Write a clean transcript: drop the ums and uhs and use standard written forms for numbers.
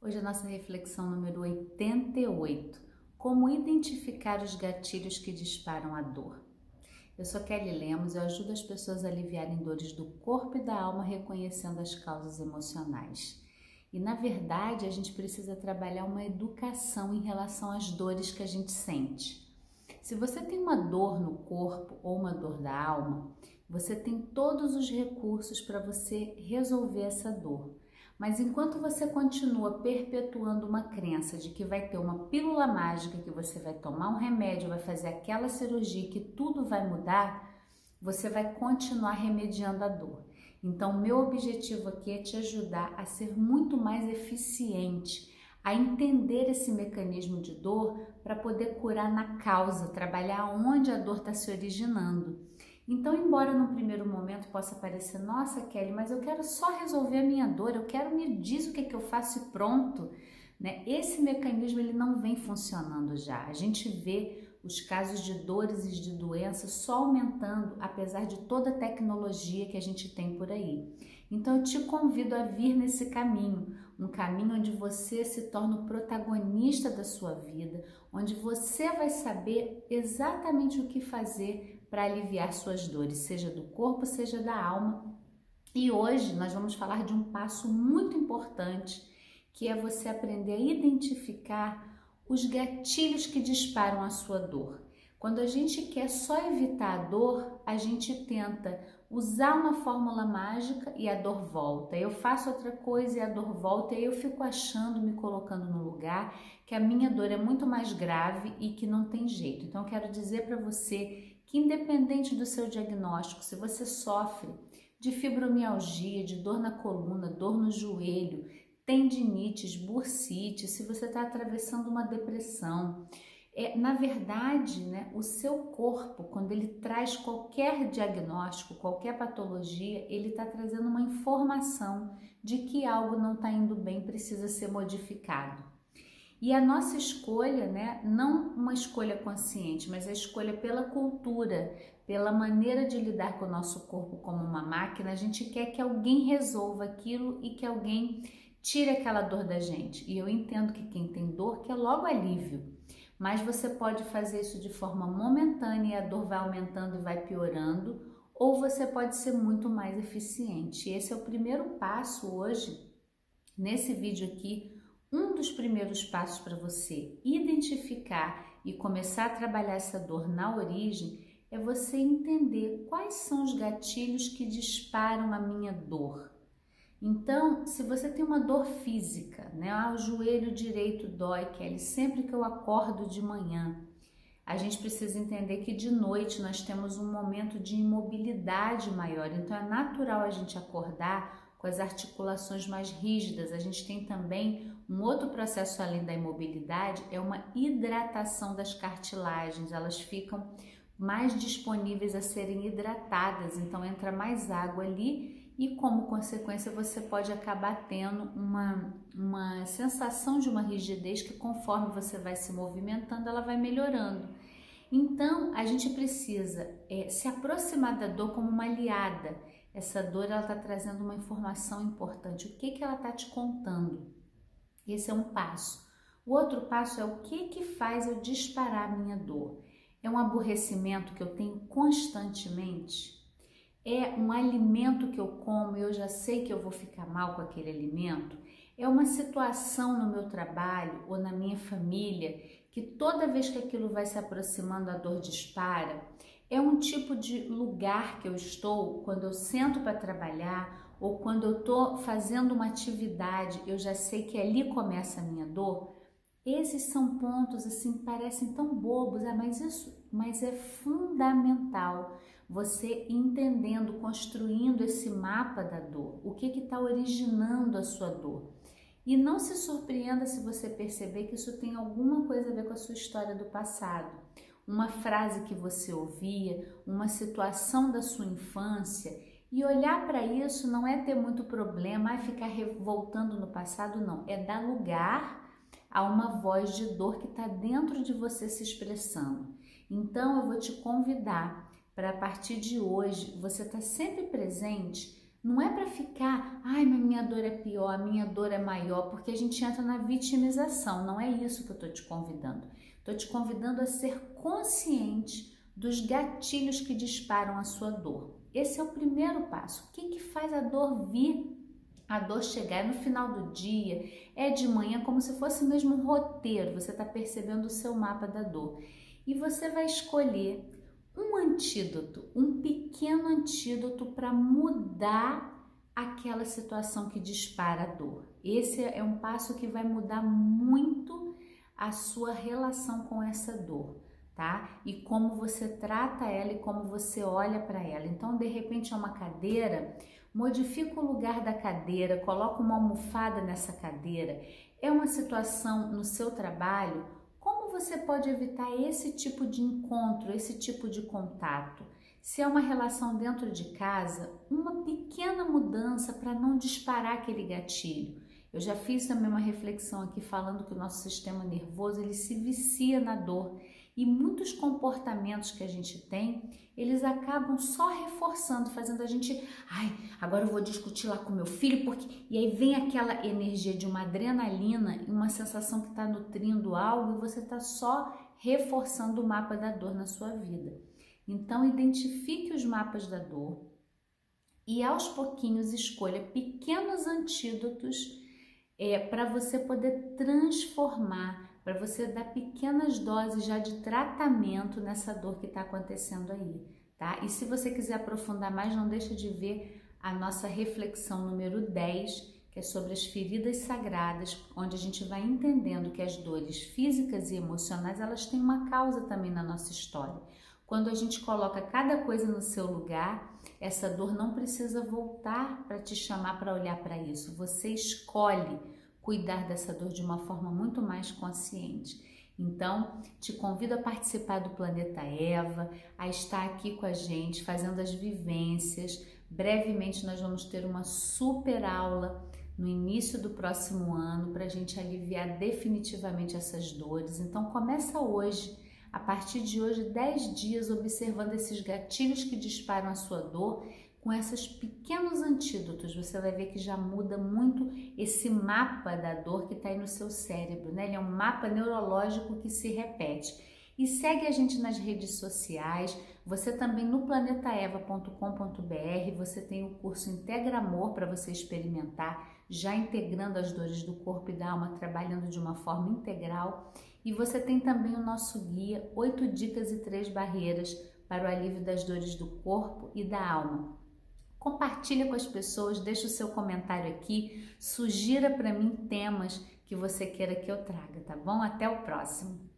Hoje a nossa reflexão número 88, como identificar os gatilhos que disparam a dor. Eu sou Kelly Lemos e eu ajudo as pessoas a aliviarem dores do corpo e da alma reconhecendo as causas emocionais. E na verdade a gente precisa trabalhar uma educação em relação às dores que a gente sente. Se você tem uma dor no corpo ou uma dor da alma, você tem todos os recursos para você resolver essa dor. Mas enquanto você continua perpetuando uma crença de que vai ter uma pílula mágica, que você vai tomar um remédio, vai fazer aquela cirurgia, que tudo vai mudar, você vai continuar remediando a dor. Então, meu objetivo aqui é te ajudar a ser muito mais eficiente, a entender esse mecanismo de dor para poder curar na causa, trabalhar onde a dor está se originando. Então, embora no primeiro momento possa parecer, nossa Kelly, mas eu quero só resolver a minha dor, eu quero, me diz o que é que eu faço e pronto, né? Esse mecanismo ele não vem funcionando já. A gente vê os casos de dores e de doenças só aumentando, apesar de toda a tecnologia que a gente tem por aí. Então, eu te convido a vir nesse caminho, um caminho onde você se torna o protagonista da sua vida, onde você vai saber exatamente o que fazer para aliviar suas dores, seja do corpo, seja da alma. E hoje nós vamos falar de um passo muito importante, que é você aprender a identificar os gatilhos que disparam a sua dor. Quando a gente quer só evitar a dor, a gente tenta usar uma fórmula mágica e a dor volta. Eu faço outra coisa e a dor volta, e eu fico achando, me colocando no lugar, que a minha dor é muito mais grave e que não tem jeito. Então eu quero dizer para você que, independente do seu diagnóstico, se você sofre de fibromialgia, de dor na coluna, dor no joelho, tendinites, bursite, se você está atravessando uma depressão, na verdade, né, o seu corpo, quando ele traz qualquer diagnóstico, qualquer patologia, ele está trazendo uma informação de que algo não está indo bem, precisa ser modificado. E a nossa escolha, né, não uma escolha consciente, mas a escolha pela cultura, pela maneira de lidar com o nosso corpo como uma máquina, a gente quer que alguém resolva aquilo e que alguém tire aquela dor da gente. E eu entendo que quem tem dor quer logo alívio, mas você pode fazer isso de forma momentânea e a dor vai aumentando e vai piorando, ou você pode ser muito mais eficiente. Esse é o primeiro passo hoje, nesse vídeo aqui. Um dos primeiros passos para você identificar e começar a trabalhar essa dor na origem é você entender quais são os gatilhos que disparam a minha dor. Então, se você tem uma dor física, né? Ah, o joelho direito dói, Kelly, sempre que eu acordo de manhã. A gente precisa entender que de noite nós temos um momento de imobilidade maior, então é natural a gente acordar com as articulações mais rígidas. A gente tem também um outro processo além da imobilidade, é uma hidratação das cartilagens, elas ficam mais disponíveis a serem hidratadas, então entra mais água ali e como consequência você pode acabar tendo uma sensação de uma rigidez que, conforme você vai se movimentando, ela vai melhorando. Então a gente precisa se aproximar da dor como uma aliada. Essa dor está trazendo uma informação importante. O que que ela está te contando? Esse é um passo. O outro passo é o que que faz eu disparar a minha dor? É um aborrecimento que eu tenho constantemente? É um alimento que eu como e eu já sei que eu vou ficar mal com aquele alimento? É uma situação no meu trabalho ou na minha família que toda vez que aquilo vai se aproximando a dor dispara? É um tipo de lugar que eu estou quando eu sento para trabalhar ou quando eu estou fazendo uma atividade, eu já sei que ali começa a minha dor? Esses são pontos assim, parecem tão bobos, mas é fundamental você entendendo, construindo esse mapa da dor, o que está originando a sua dor. E não se surpreenda se você perceber que isso tem alguma coisa a ver com a sua história do passado. Uma frase que você ouvia, uma situação da sua infância, e olhar para isso não é ter muito problema, é ficar voltando no passado, não. É dar lugar a uma voz de dor que está dentro de você se expressando. Então eu vou te convidar para, a partir de hoje, você estar sempre presente Não é para ficar, ai, minha dor é pior, a minha dor é maior, porque a gente entra na vitimização. Não é isso que eu estou te convidando. Estou te convidando a ser consciente dos gatilhos que disparam a sua dor. Esse é o primeiro passo. O que que faz a dor vir? A dor chegar no final do dia, é de manhã, como se fosse mesmo um roteiro. Você está percebendo o seu mapa da dor. E você vai escolher um antídoto, um pequeno antídoto para mudar aquela situação que dispara a dor. Esse é um passo que vai mudar muito a sua relação com essa dor, tá? E como você trata ela e como você olha para ela. Então, de repente, é uma cadeira, modifica o lugar da cadeira, coloca uma almofada nessa cadeira. É uma situação no seu trabalho. Como você pode evitar esse tipo de encontro, esse tipo de contato? Se é uma relação dentro de casa, uma pequena mudança para não disparar aquele gatilho. Eu já fiz também uma reflexão aqui falando que o nosso sistema nervoso, ele se vicia na dor. E muitos comportamentos que a gente tem, eles acabam só reforçando, fazendo a gente, ai, agora eu vou discutir lá com meu filho, porque... E aí vem aquela energia de uma adrenalina, uma sensação que está nutrindo algo e você está só reforçando o mapa da dor na sua vida. Então, identifique os mapas da dor e aos pouquinhos escolha pequenos antídotos para você poder transformar, para você dar pequenas doses já de tratamento nessa dor que está acontecendo aí, tá? E se você quiser aprofundar mais, não deixa de ver a nossa reflexão número 10, que é sobre as feridas sagradas, onde a gente vai entendendo que as dores físicas e emocionais, elas têm uma causa também na nossa história. Quando a gente coloca cada coisa no seu lugar, essa dor não precisa voltar para te chamar para olhar para isso. Você escolhe cuidar dessa dor de uma forma muito mais consciente. Então, te convido a participar do Planeta Eva, a estar aqui com a gente, fazendo as vivências. Brevemente nós vamos ter uma super aula no início do próximo ano para a gente aliviar definitivamente essas dores. Então, começa hoje, a partir de hoje, 10 dias observando esses gatilhos que disparam a sua dor. Com esses pequenos antídotos, você vai ver que já muda muito esse mapa da dor que está aí no seu cérebro, né? Ele é um mapa neurológico que se repete. E segue a gente nas redes sociais, você também no planetaeva.com.br, você tem o curso Integra Amor para você experimentar, já integrando as dores do corpo e da alma, trabalhando de uma forma integral. E você tem também o nosso guia 8 dicas e 3 barreiras para o alívio das dores do corpo e da alma. Compartilha com as pessoas, deixa o seu comentário aqui, sugira para mim temas que você queira que eu traga, tá bom? Até o próximo!